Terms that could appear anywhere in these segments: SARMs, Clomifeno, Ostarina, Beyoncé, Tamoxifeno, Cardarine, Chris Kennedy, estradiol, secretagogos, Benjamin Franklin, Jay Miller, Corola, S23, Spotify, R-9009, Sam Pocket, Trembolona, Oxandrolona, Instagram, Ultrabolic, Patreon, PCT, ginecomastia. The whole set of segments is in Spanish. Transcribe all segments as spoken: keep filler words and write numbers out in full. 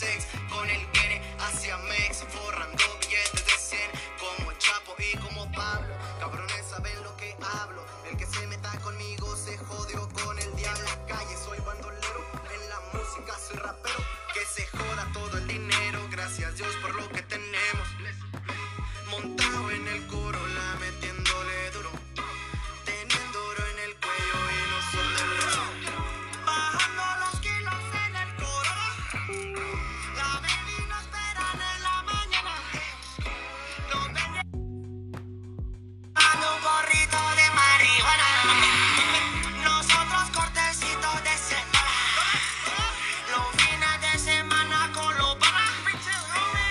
seis, con el Kennedy hacia Mex, forrando billetes de cien, como el Chapo y como Pablo. Cabrones saben lo que hablo, el que se meta conmigo se jodió con el diablo. En la calle soy bandolero, en la música soy rapero, que se joda todo el dinero, gracias a Dios por lo que tenemos. Montado en el Corola, metiéndole duro, teniendo oro en el cuello y no solo el oro, bajando los kilos en el Corola. La baby nos esperan en la mañana, nos venden a un gorrito de marihuana, nosotros cortecitos de semana, los fines de semana con los panas, metiéndole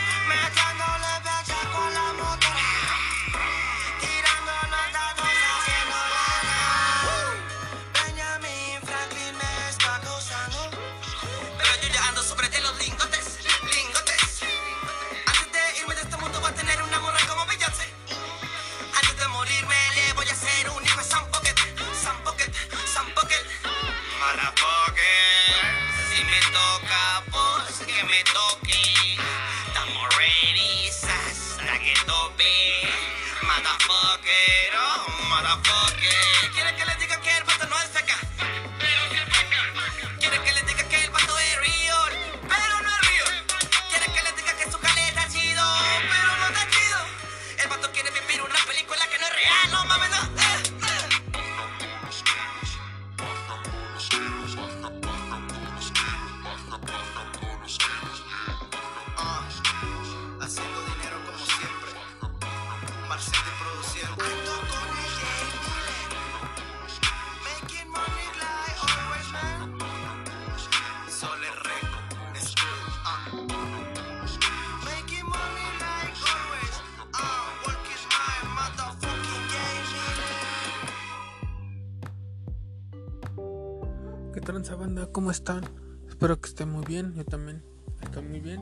becha con la motora, tirando los dados, haciendo la lana. Benjamin Franklin me está causando, pero yo ya ando sobre de los lingotes, lingotes. Antes de irme de este mundo voy a tener una morra como Beyoncé. Antes de morirme le voy a hacer un hijo a Sam Pocket, Sam Pocket, Sam Pocket. Mala Pocket, si me toca, pues que me toque. Estamos ready, hasta que tope. Motherfucker, oh, motherfucker. ¿Quieres que le diga que el pato no es de acá? ¿Quieres que le diga que el pato es real? Pero no es real. ¿Quieres que le diga que su jale está chido? Pero no está chido. El pato quiere vivir una película que no es real, no mames, no. Eh, eh. Ah, haciendo dinero como siempre, Marcete produciendo. Ando con el Jay Miller, making money like always, man. Sole Rec, Screw, ah. Making money like always, ah. Work is my motherfucking Jay Miller. ¿Qué tranza, banda? ¿Cómo están? Espero que estén muy bien, yo también estoy muy bien.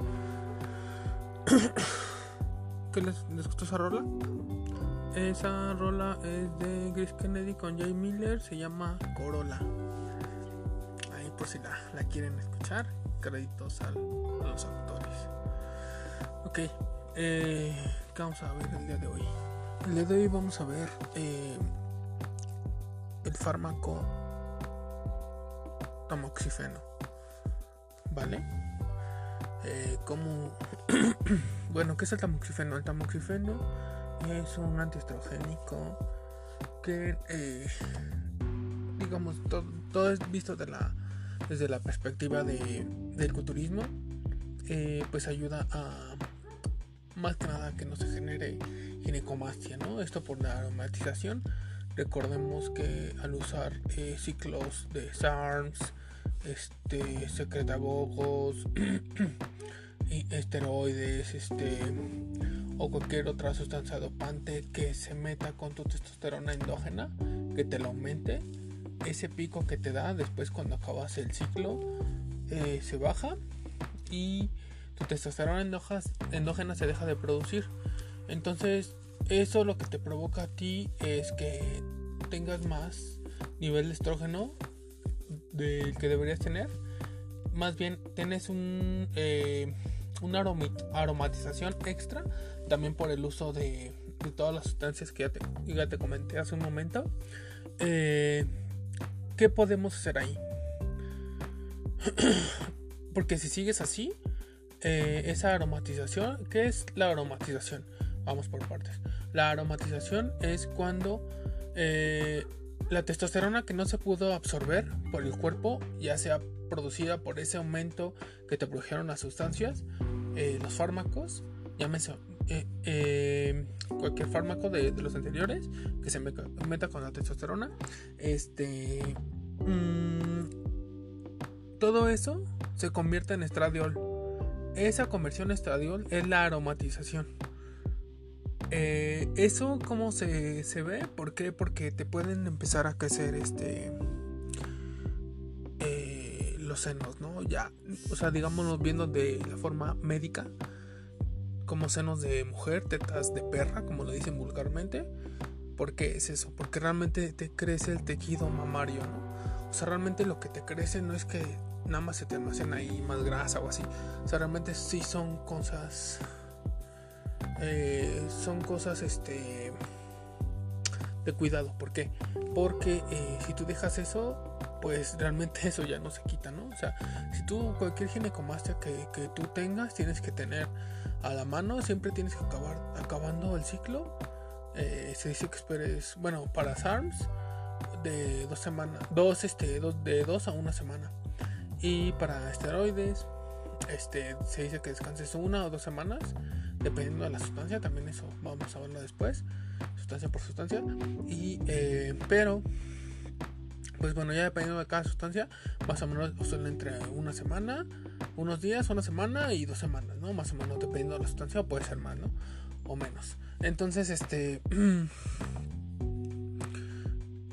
¿Qué les, les gustó esa rola? Esa rola es de Chris Kennedy con Jay Miller, se llama Corola. Ahí por si la, la quieren escuchar, créditos al- a los autores. Ok, eh, ¿qué vamos a ver el día de hoy? El día de hoy vamos a ver eh, el fármaco tamoxifeno, ¿vale? Eh, ¿Cómo? Bueno, ¿qué es el tamoxifeno? El tamoxifeno es un antiestrogénico que, eh, digamos, to- todo es visto de la, desde la perspectiva de, del culturismo, eh, pues ayuda a, más que nada, que no se genere ginecomastia, ¿no? Esto por la aromatización. Recordemos que al usar eh, ciclos de SARMs, este, secretagogos, y esteroides, este, o cualquier otra sustancia dopante que se meta con tu testosterona endógena, que te lo aumente, ese pico que te da después cuando acabas el ciclo eh, se baja y tu testosterona endógena se deja de producir. Entonces eso lo que te provoca a ti es que tengas más nivel de estrógeno del que deberías tener. Más bien tienes un, eh, una aromatización extra, también por el uso de, de todas las sustancias que ya te, ya te comenté hace un momento. Eh, ¿Qué podemos hacer ahí? Porque si sigues así, eh, esa aromatización, ¿qué es la aromatización? Vamos por partes. La aromatización es cuando eh, la testosterona que no se pudo absorber por el cuerpo, ya sea producida por ese aumento que te produjeron las sustancias, eh, los fármacos, llámese eh, eh, cualquier fármaco de, de los anteriores que se meta con la testosterona, este, mmm, todo eso se convierte en estradiol. Esa conversión a estradiol es la aromatización. Eh, eso cómo se, se ve, ¿por qué? Porque te pueden empezar a crecer este eh, los senos, ¿no? Ya, o sea, digámoslo viendo de la forma médica, como senos de mujer, tetas de perra, como lo dicen vulgarmente. ¿Por qué es eso? Porque realmente te crece el tejido mamario, ¿no? O sea, realmente lo que te crece no es que nada más se te almacena ahí más grasa o así. O sea, realmente sí son cosas eh, son cosas este de cuidado. ¿Por qué? Porque eh, si tú dejas eso, pues realmente eso ya no se quita, ¿no? O sea, si tú cualquier ginecomastia que, que tú tengas, tienes que tener a la mano, siempre tienes que acabar acabando el ciclo. Eh, se dice que esperes, bueno, para SARMs de dos semanas, dos este, dos, de dos a una semana. Y para esteroides, este, se dice que descanses una o dos semanas, dependiendo de la sustancia. También eso vamos a verlo después, sustancia por sustancia. Y eh, pero pues bueno, ya dependiendo de cada sustancia, más o menos oscila entre una semana, unos días, una semana y dos semanas, ¿no? Más o menos dependiendo de la sustancia, puede ser más, ¿no? O menos. Entonces, este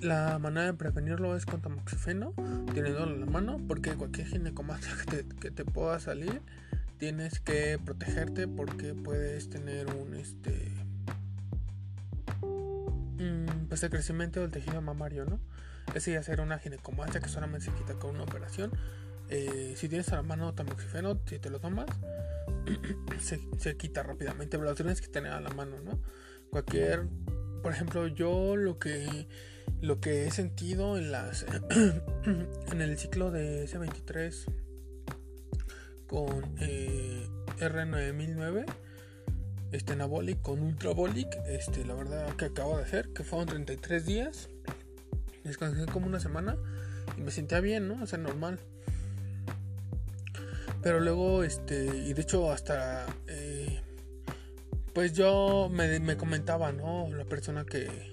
la manera de prevenirlo es con tamoxifeno, teniéndolo en la mano, porque cualquier ginecomastia que te, que te pueda salir, tienes que protegerte, porque puedes tener un este pues el crecimiento del tejido mamario, ¿no? Es decir, hacer una ginecomastia que solamente se quita con una operación. Eh, si tienes a la mano tamoxifeno, si te lo tomas, se, se quita rápidamente, pero lo tienes que tener a la mano, ¿no? Cualquier, por ejemplo, yo lo que lo que he sentido en las en el ciclo de ese veintitrés con eh, erre nueve mil nueve, este anabolic con ultrabolic, este la verdad que acabo de hacer, que fueron treinta y tres días, descansé como una semana y me sentía bien, ¿no? O sea, normal. Pero luego, este, y de hecho hasta, eh, pues yo me, me comentaba, ¿no? La persona que,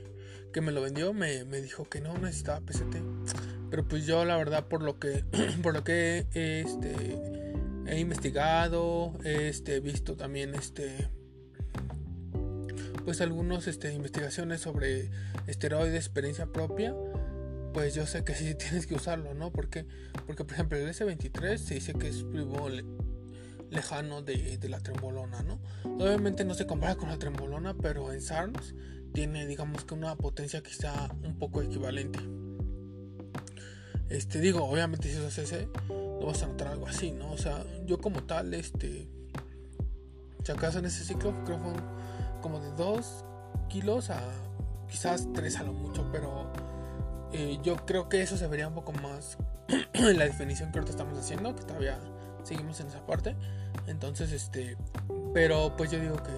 que me lo vendió me, me dijo que no necesitaba P C T. Pero pues yo la verdad, por lo que, por lo que este, he investigado, he este, visto también, este, pues algunos este, investigaciones sobre esteroides, experiencia propia. Pues yo sé que sí tienes que usarlo, ¿no? Porque, porque por ejemplo, el ese veintitrés se dice que es primo le, lejano de, de la trembolona, ¿no? Obviamente no se compara con la trembolona, pero en SARMs tiene, digamos, que una potencia quizá un poco equivalente. Este, digo, obviamente si usas ese, no vas a notar algo así, ¿no? O sea, yo como tal, este... si acaso en ese ciclo, creo que fueron como de dos kilos a quizás tres a lo mucho, pero... Eh, yo creo que eso se vería un poco más en la definición que ahorita estamos haciendo, que todavía seguimos en esa parte. Entonces, este pero pues yo digo que,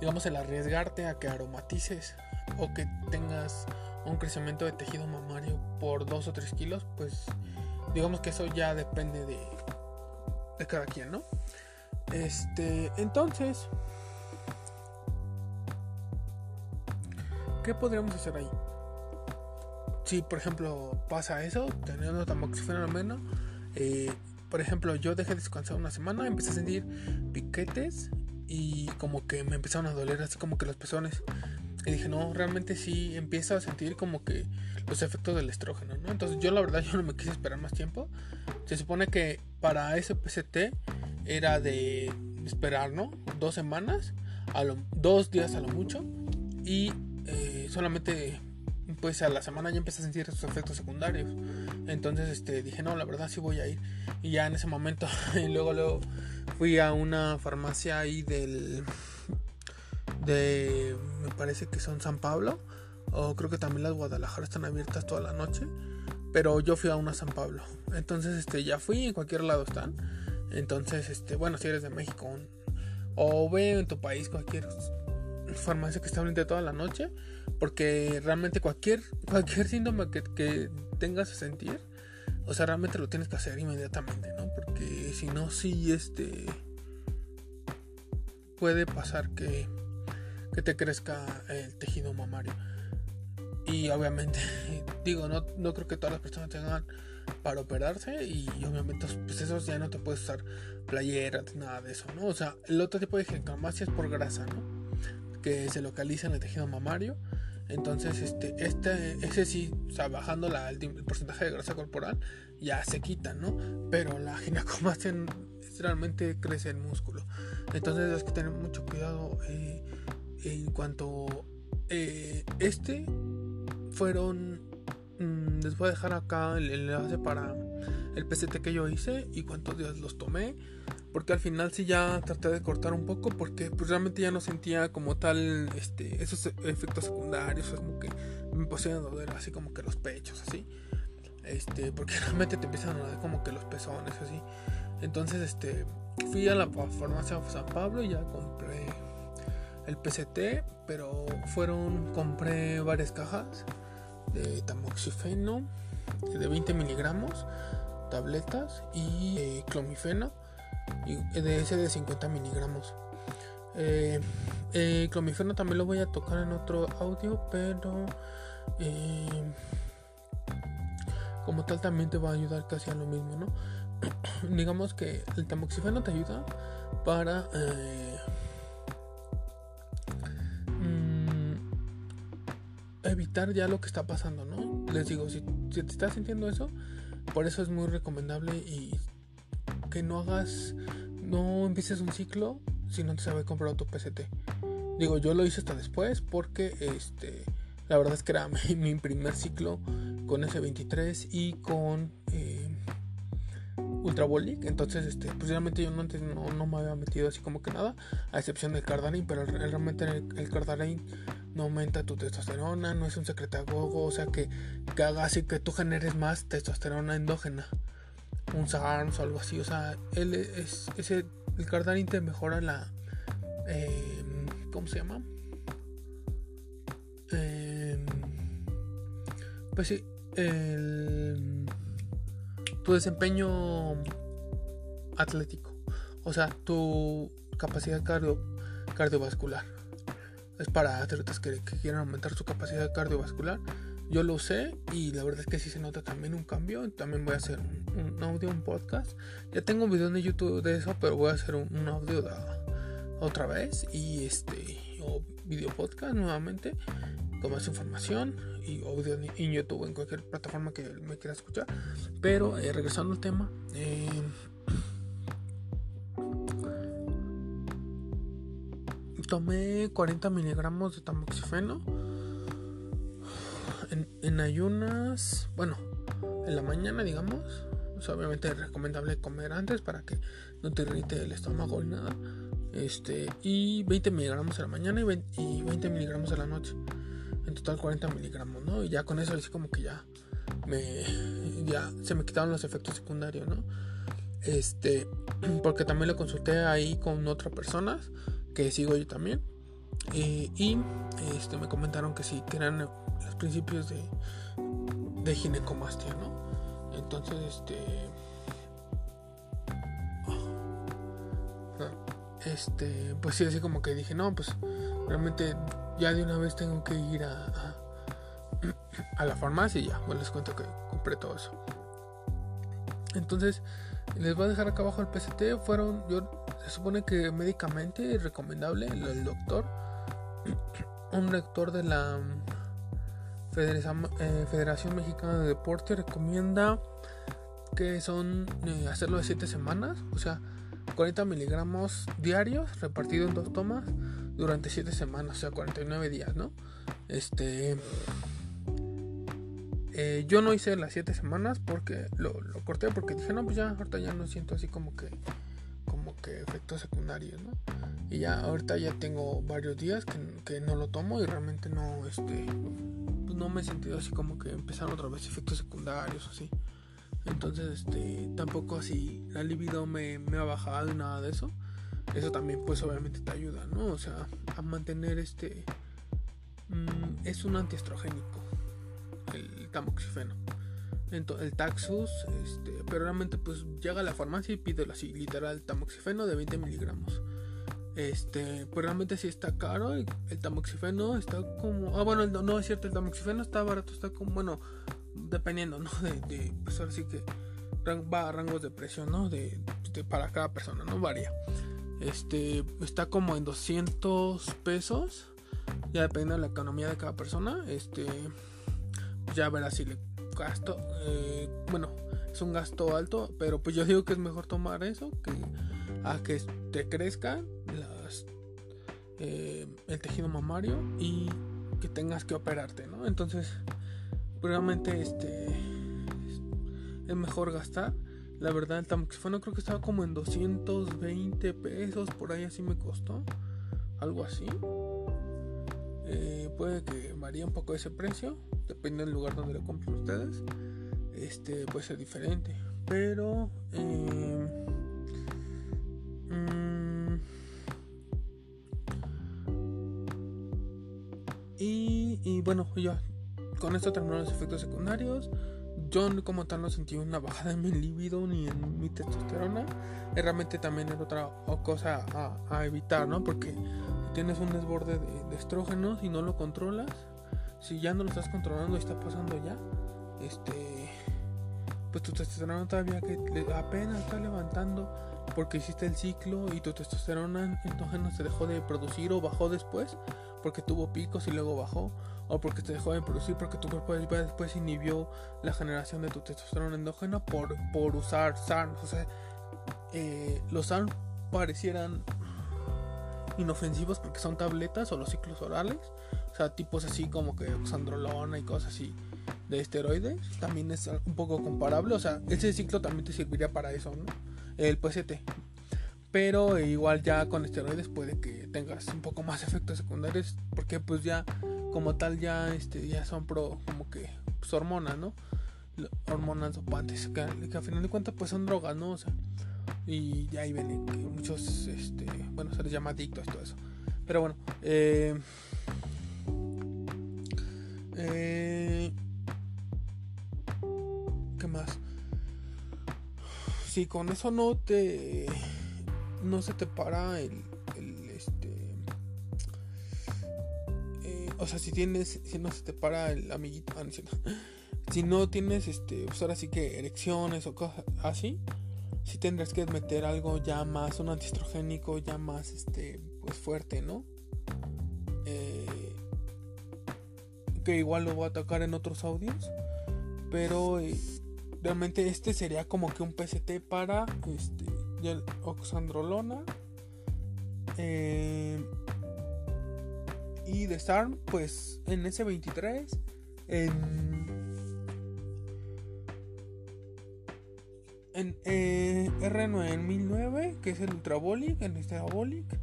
digamos, el arriesgarte a que aromatices o que tengas un crecimiento de tejido mamario por dos o tres kilos, pues digamos que eso ya depende de, de cada quien, ¿no? Este, entonces, ¿qué podríamos hacer ahí? Si por ejemplo pasa eso, teniendo tamoxifeno en la mano, eh, por ejemplo, yo dejé descansar una semana, empecé a sentir piquetes y como que me empezaron a doler así como que los pezones, y dije no, realmente sí empiezo a sentir como que los efectos del estrógeno, ¿no? Entonces yo la verdad yo no me quise esperar más tiempo. Se supone que para ese P C T era de esperar, ¿no? Dos semanas, a lo, dos días a lo mucho, y eh, solamente... pues a la semana ya empecé a sentir esos efectos secundarios. Entonces este dije no, la verdad sí voy a ir. Y ya en ese momento y luego luego fui a una farmacia ahí del de me parece que son San Pablo, o creo que también las Guadalajara están abiertas toda la noche, pero yo fui a una San Pablo. Entonces este ya fui, en cualquier lado están. Entonces este bueno, si eres de México o ve en tu país cualquier farmacia que está abierta toda la noche, porque realmente cualquier cualquier síntoma que, que tengas a sentir, o sea, realmente lo tienes que hacer inmediatamente, ¿no? Porque si no, sí, este puede pasar que que te crezca el tejido mamario. Y obviamente digo, no no creo que todas las personas tengan para operarse, y obviamente pues esos ya no te puedes usar playeras, nada de eso, ¿no? O sea, el otro tipo de ginecomastia es por grasa, ¿no? Que se localiza en el tejido mamario. Entonces este este ese sí, o sea, bajando la, el, el porcentaje de grasa corporal ya se quita, ¿no? Pero la ginecomastia realmente crece el músculo. Entonces hay que tener mucho cuidado eh, en cuanto eh, este fueron mmm, les voy a dejar acá el enlace para el P C T que yo hice y cuántos días los tomé, porque al final sí ya traté de cortar un poco, porque pues realmente ya no sentía como tal este, esos efectos secundarios, es como que me pusieron a doler así como que los pechos, así, este, porque realmente te empiezan a doler como que los pezones, así. Entonces este, fui a la farmacia San Pablo y ya compré el P C T, pero fueron, compré varias cajas de tamoxifeno de veinte miligramos, tabletas, y eh, clomifeno y de ese de cincuenta miligramos. Eh, eh, clomifeno también lo voy a tocar en otro audio, pero eh, como tal también te va a ayudar casi a lo mismo, ¿no? Digamos que el tamoxifeno te ayuda para eh, evitar ya lo que está pasando, ¿no? Les digo, si, si te estás sintiendo eso, por eso es muy recomendable y que no hagas, no empieces un ciclo si no te sabes comprar tu P C T. Digo, yo lo hice hasta después porque este, la verdad es que era mi, mi primer ciclo con ese veintitrés y con eh, Ultrabolic, entonces este, pues realmente yo no, antes no, no me había metido así como que nada, a excepción del Cardarine, pero realmente el, el Cardarine no aumenta tu testosterona, no es un secretagogo, o sea que, que haga así que tú generes más testosterona endógena, un SARMs o algo así, o sea, él es, es el, el Cardarine te mejora la, eh, ¿cómo se llama? Eh, pues sí, el... tu desempeño atlético, o sea, tu capacidad cardio, cardiovascular. Es para atletas que, que quieran aumentar su capacidad cardiovascular. Yo lo usé y la verdad es que sí se nota también un cambio. También voy a hacer un, un audio, un podcast. Ya tengo un video en YouTube de eso, pero voy a hacer un, un audio de, otra vez y este o video podcast nuevamente con más información y audio en YouTube, en cualquier plataforma que me quiera escuchar. Pero eh, regresando al tema, eh, tomé cuarenta miligramos de tamoxifeno en, en ayunas, bueno, en la mañana, digamos. O sea, obviamente es recomendable comer antes para que no te irrite el estómago ni nada. Este, y veinte miligramos en la mañana y veinte miligramos en la noche. En total cuarenta miligramos, ¿no? Y ya con eso así como que ya me ya se me quitaron los efectos secundarios, ¿no? Este, porque también lo consulté ahí con otras personas que sigo yo también, eh, y este, me comentaron que sí, que eran los principios de de ginecomastia, ¿no? Entonces este este pues sí, así como que dije, no, pues realmente ya de una vez tengo que ir a, a, a la farmacia y ya, bueno, les cuento que compré todo eso. Entonces, les voy a dejar acá abajo el P C T. Fueron, yo, se supone que médicamente recomendable, el, el doctor, un rector de la Federación, eh, Federación Mexicana de Deporte recomienda que son eh, hacerlo de siete semanas, o sea, cuarenta miligramos diarios repartido en dos tomas durante siete semanas, o sea, cuarenta y nueve días, ¿no? Este, eh, yo no hice las siete semanas porque lo, lo corté, porque dije, no, pues ya, ahorita ya no siento así como que, como que efectos secundarios, ¿no? Y ya, ahorita ya tengo varios días que, que no lo tomo y realmente no, este, pues no me he sentido así como que empezaron otra vez efectos secundarios, así. Entonces, este, tampoco así la libido me, me ha bajado y nada de eso. Eso también pues obviamente te ayuda, ¿no? O sea, a mantener este... Mmm, es un antiestrogénico, el tamoxifeno. Entonces, el Taxus, este, pero realmente pues llega a la farmacia y pídelo así, literal, tamoxifeno de veinte miligramos. Este, pues realmente sí está caro, el, el tamoxifeno está como... Ah, bueno, no, no es cierto, el tamoxifeno está barato, está como... Bueno, dependiendo, ¿no? De, de pues ahora sí que va a rangos de precio, ¿no? De, de, para cada persona, ¿no? Varía. Este, está como en doscientos pesos, ya dependiendo de la economía de cada persona. Este, ya verás si le gasto, eh, bueno, es un gasto alto, pero pues yo digo que es mejor tomar eso que a que te crezcan las, eh, el tejido mamario y que tengas que operarte, ¿no? Entonces, realmente este es mejor gastar. La verdad, el tamoxifeno creo que estaba como en doscientos veinte pesos, por ahí así me costó, algo así. Eh, puede que varía un poco ese precio, depende del lugar donde lo compren ustedes. Este puede ser diferente, pero eh, mm, y, y bueno, ya con esto terminó los efectos secundarios. Yo como tal no sentí una bajada en mi libido ni en mi testosterona. Realmente también era otra cosa a, a evitar, ¿no? Porque si tienes un desborde de, de estrógenos y no lo controlas, si ya no lo estás controlando y está pasando ya, este, pues tu testosterona todavía que apenas está levantando porque hiciste el ciclo, y tu testosterona endógena se dejó de producir o bajó después porque tuvo picos y luego bajó, o porque te dejó de producir porque tu cuerpo después inhibió la generación de tu testosterona endógena por, por usar S A R Ms. O sea, eh, los S A R Ms parecieran inofensivos porque son tabletas o los ciclos orales, o sea, tipos así como que Oxandrolona y cosas así de esteroides. También es un poco comparable, o sea, ese ciclo también te serviría para eso, ¿no? El P C T. Pero igual ya con esteroides puede que tengas un poco más efectos secundarios, porque pues ya como tal ya este ya son pro, como que pues, hormonas, ¿no? Hormonas dopantes que, que a final de cuentas pues son drogas, ¿no? O sea, y ya ahí ven que muchos este bueno se les llama adictos y todo eso. Pero bueno, eh, eh, ¿qué más? Si con eso no te no se te para el, el este eh, o sea, si tienes si no se te para el amiguito, ah, no, si no tienes este pues ahora sí que erecciones o cosas así, si tendrás que meter algo ya más un antiestrogénico ya más este pues fuerte, ¿no? Eh, que igual lo voy a tocar en otros audios, pero eh, realmente este sería como que un P C T para este oxandrolona, eh, y de S A R M pues en S veintitrés, en, en eh, R nueve mil nueve, que es el Ultrabolic, en Ultrabolic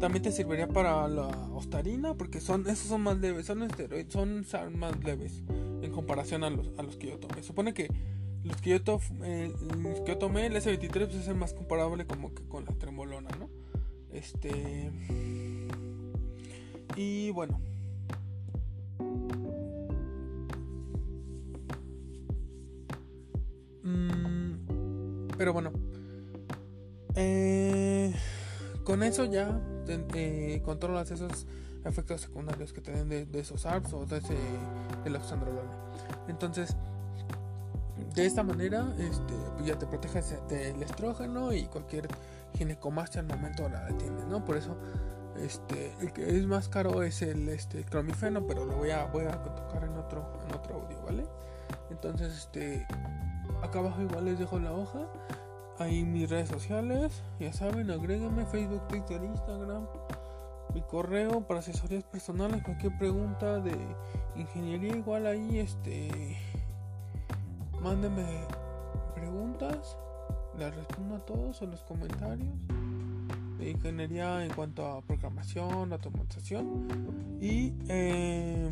también te serviría para la Ostarina, porque son esos son más leves, son esteroides, son S A R M más leves en comparación a los, a los que yo tomé. Supone que Los que, yo to- eh, los que yo tomé, el S veintitrés pues es el más comparable como que con la Trembolona, ¿no? Este... Y bueno, mm, pero bueno, eh, con eso ya eh, controlas esos efectos secundarios que te den de, de esos S A R Ms o de, ese, de la Oxandrolona. Entonces, de esta manera, este, pues ya te proteges del estrógeno y cualquier ginecomastia al momento la detienes, ¿no? Por eso, este, el que es más caro es el este, clomifeno, pero lo voy a, voy a tocar en otro, en otro audio, ¿vale? Entonces, este, acá abajo igual les dejo la hoja, ahí mis redes sociales, ya saben, agréguenme, Facebook, Twitter, Instagram, mi correo para asesorías personales, cualquier pregunta de ingeniería, igual ahí, este... mándenme preguntas, las respondo a todos en los comentarios de ingeniería en cuanto a programación, automatización y eh,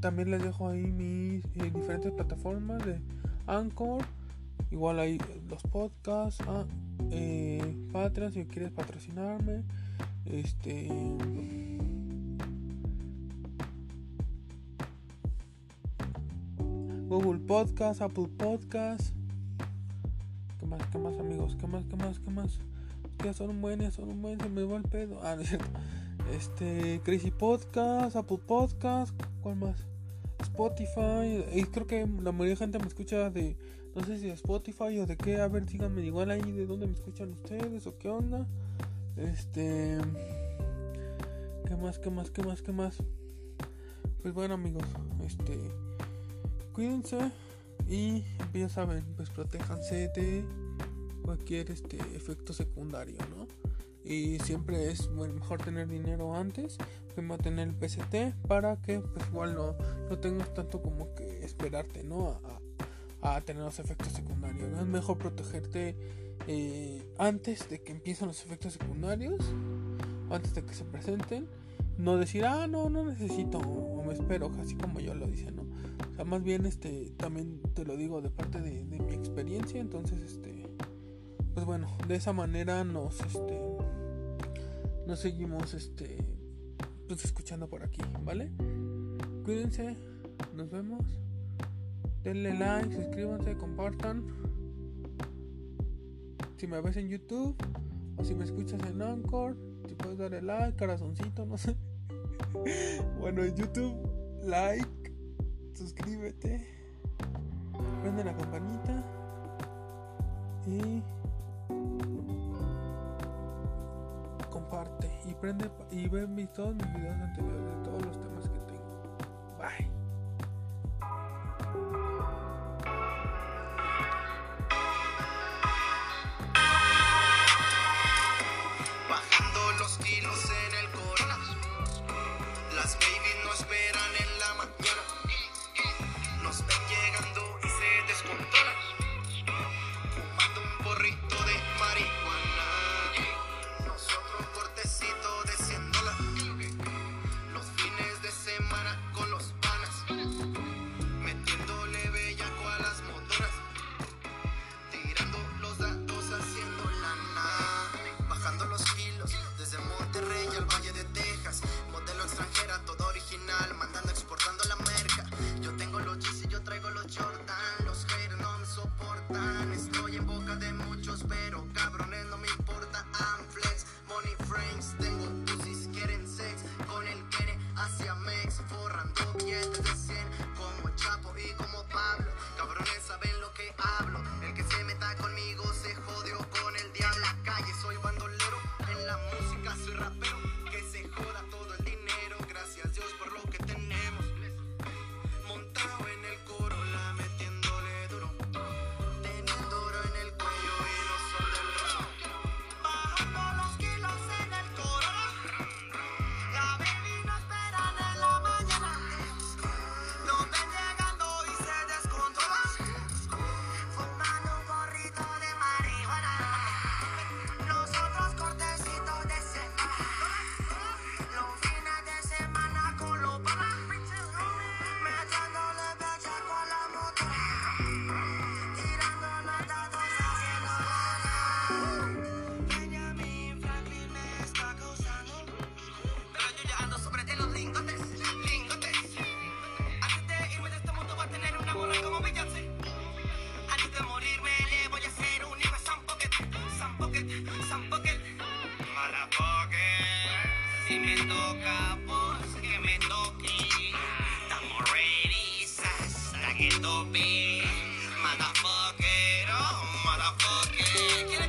también les dejo ahí mis eh, diferentes plataformas de Anchor, igual ahí los podcasts, ah, eh, Patreon si quieres patrocinarme, este Google Podcast, Apple Podcast. ¿Qué más, qué más, amigos? ¿Qué más, qué más, qué más? Ya son buenas, son buenas, se me va el pedo. Ah, no es cierto. Este, Crazy Podcast, Apple Podcast, ¿cuál más? Spotify. Y creo que la mayoría de gente me escucha de, no sé si de Spotify o de qué. A ver, díganme igual ahí de dónde me escuchan ustedes o qué onda. Este, ¿qué más, qué más, qué más, qué más? Pues bueno, amigos, este... cuídense y ya saben, pues protéjanse de cualquier este efecto secundario, ¿no? y siempre es bueno, mejor tener dinero antes que mantener el P C T para que pues igual no, no tengas tanto como que esperarte, ¿no? A, a tener los efectos secundarios, ¿no? Es mejor protegerte eh, antes de que empiecen los efectos secundarios, antes de que se presenten. No decir, ah, no, no necesito o, o me espero, así como yo lo hice, ¿no? O sea, más bien, este, también te lo digo de parte de, de mi experiencia. Entonces, este, pues bueno, de esa manera nos, este, nos seguimos, este, pues escuchando por aquí, ¿vale? Cuídense, nos vemos. Denle like, suscríbanse, compartan. Si me ves en YouTube o si me escuchas en Anchor, si puedes darle like, corazoncito, no sé. Bueno, en YouTube, like, suscríbete, prende la campanita y comparte y prende y ve mis, todos mis videos anteriores de todos los temas que tengo. Bye. Motherfucker, motherfucker.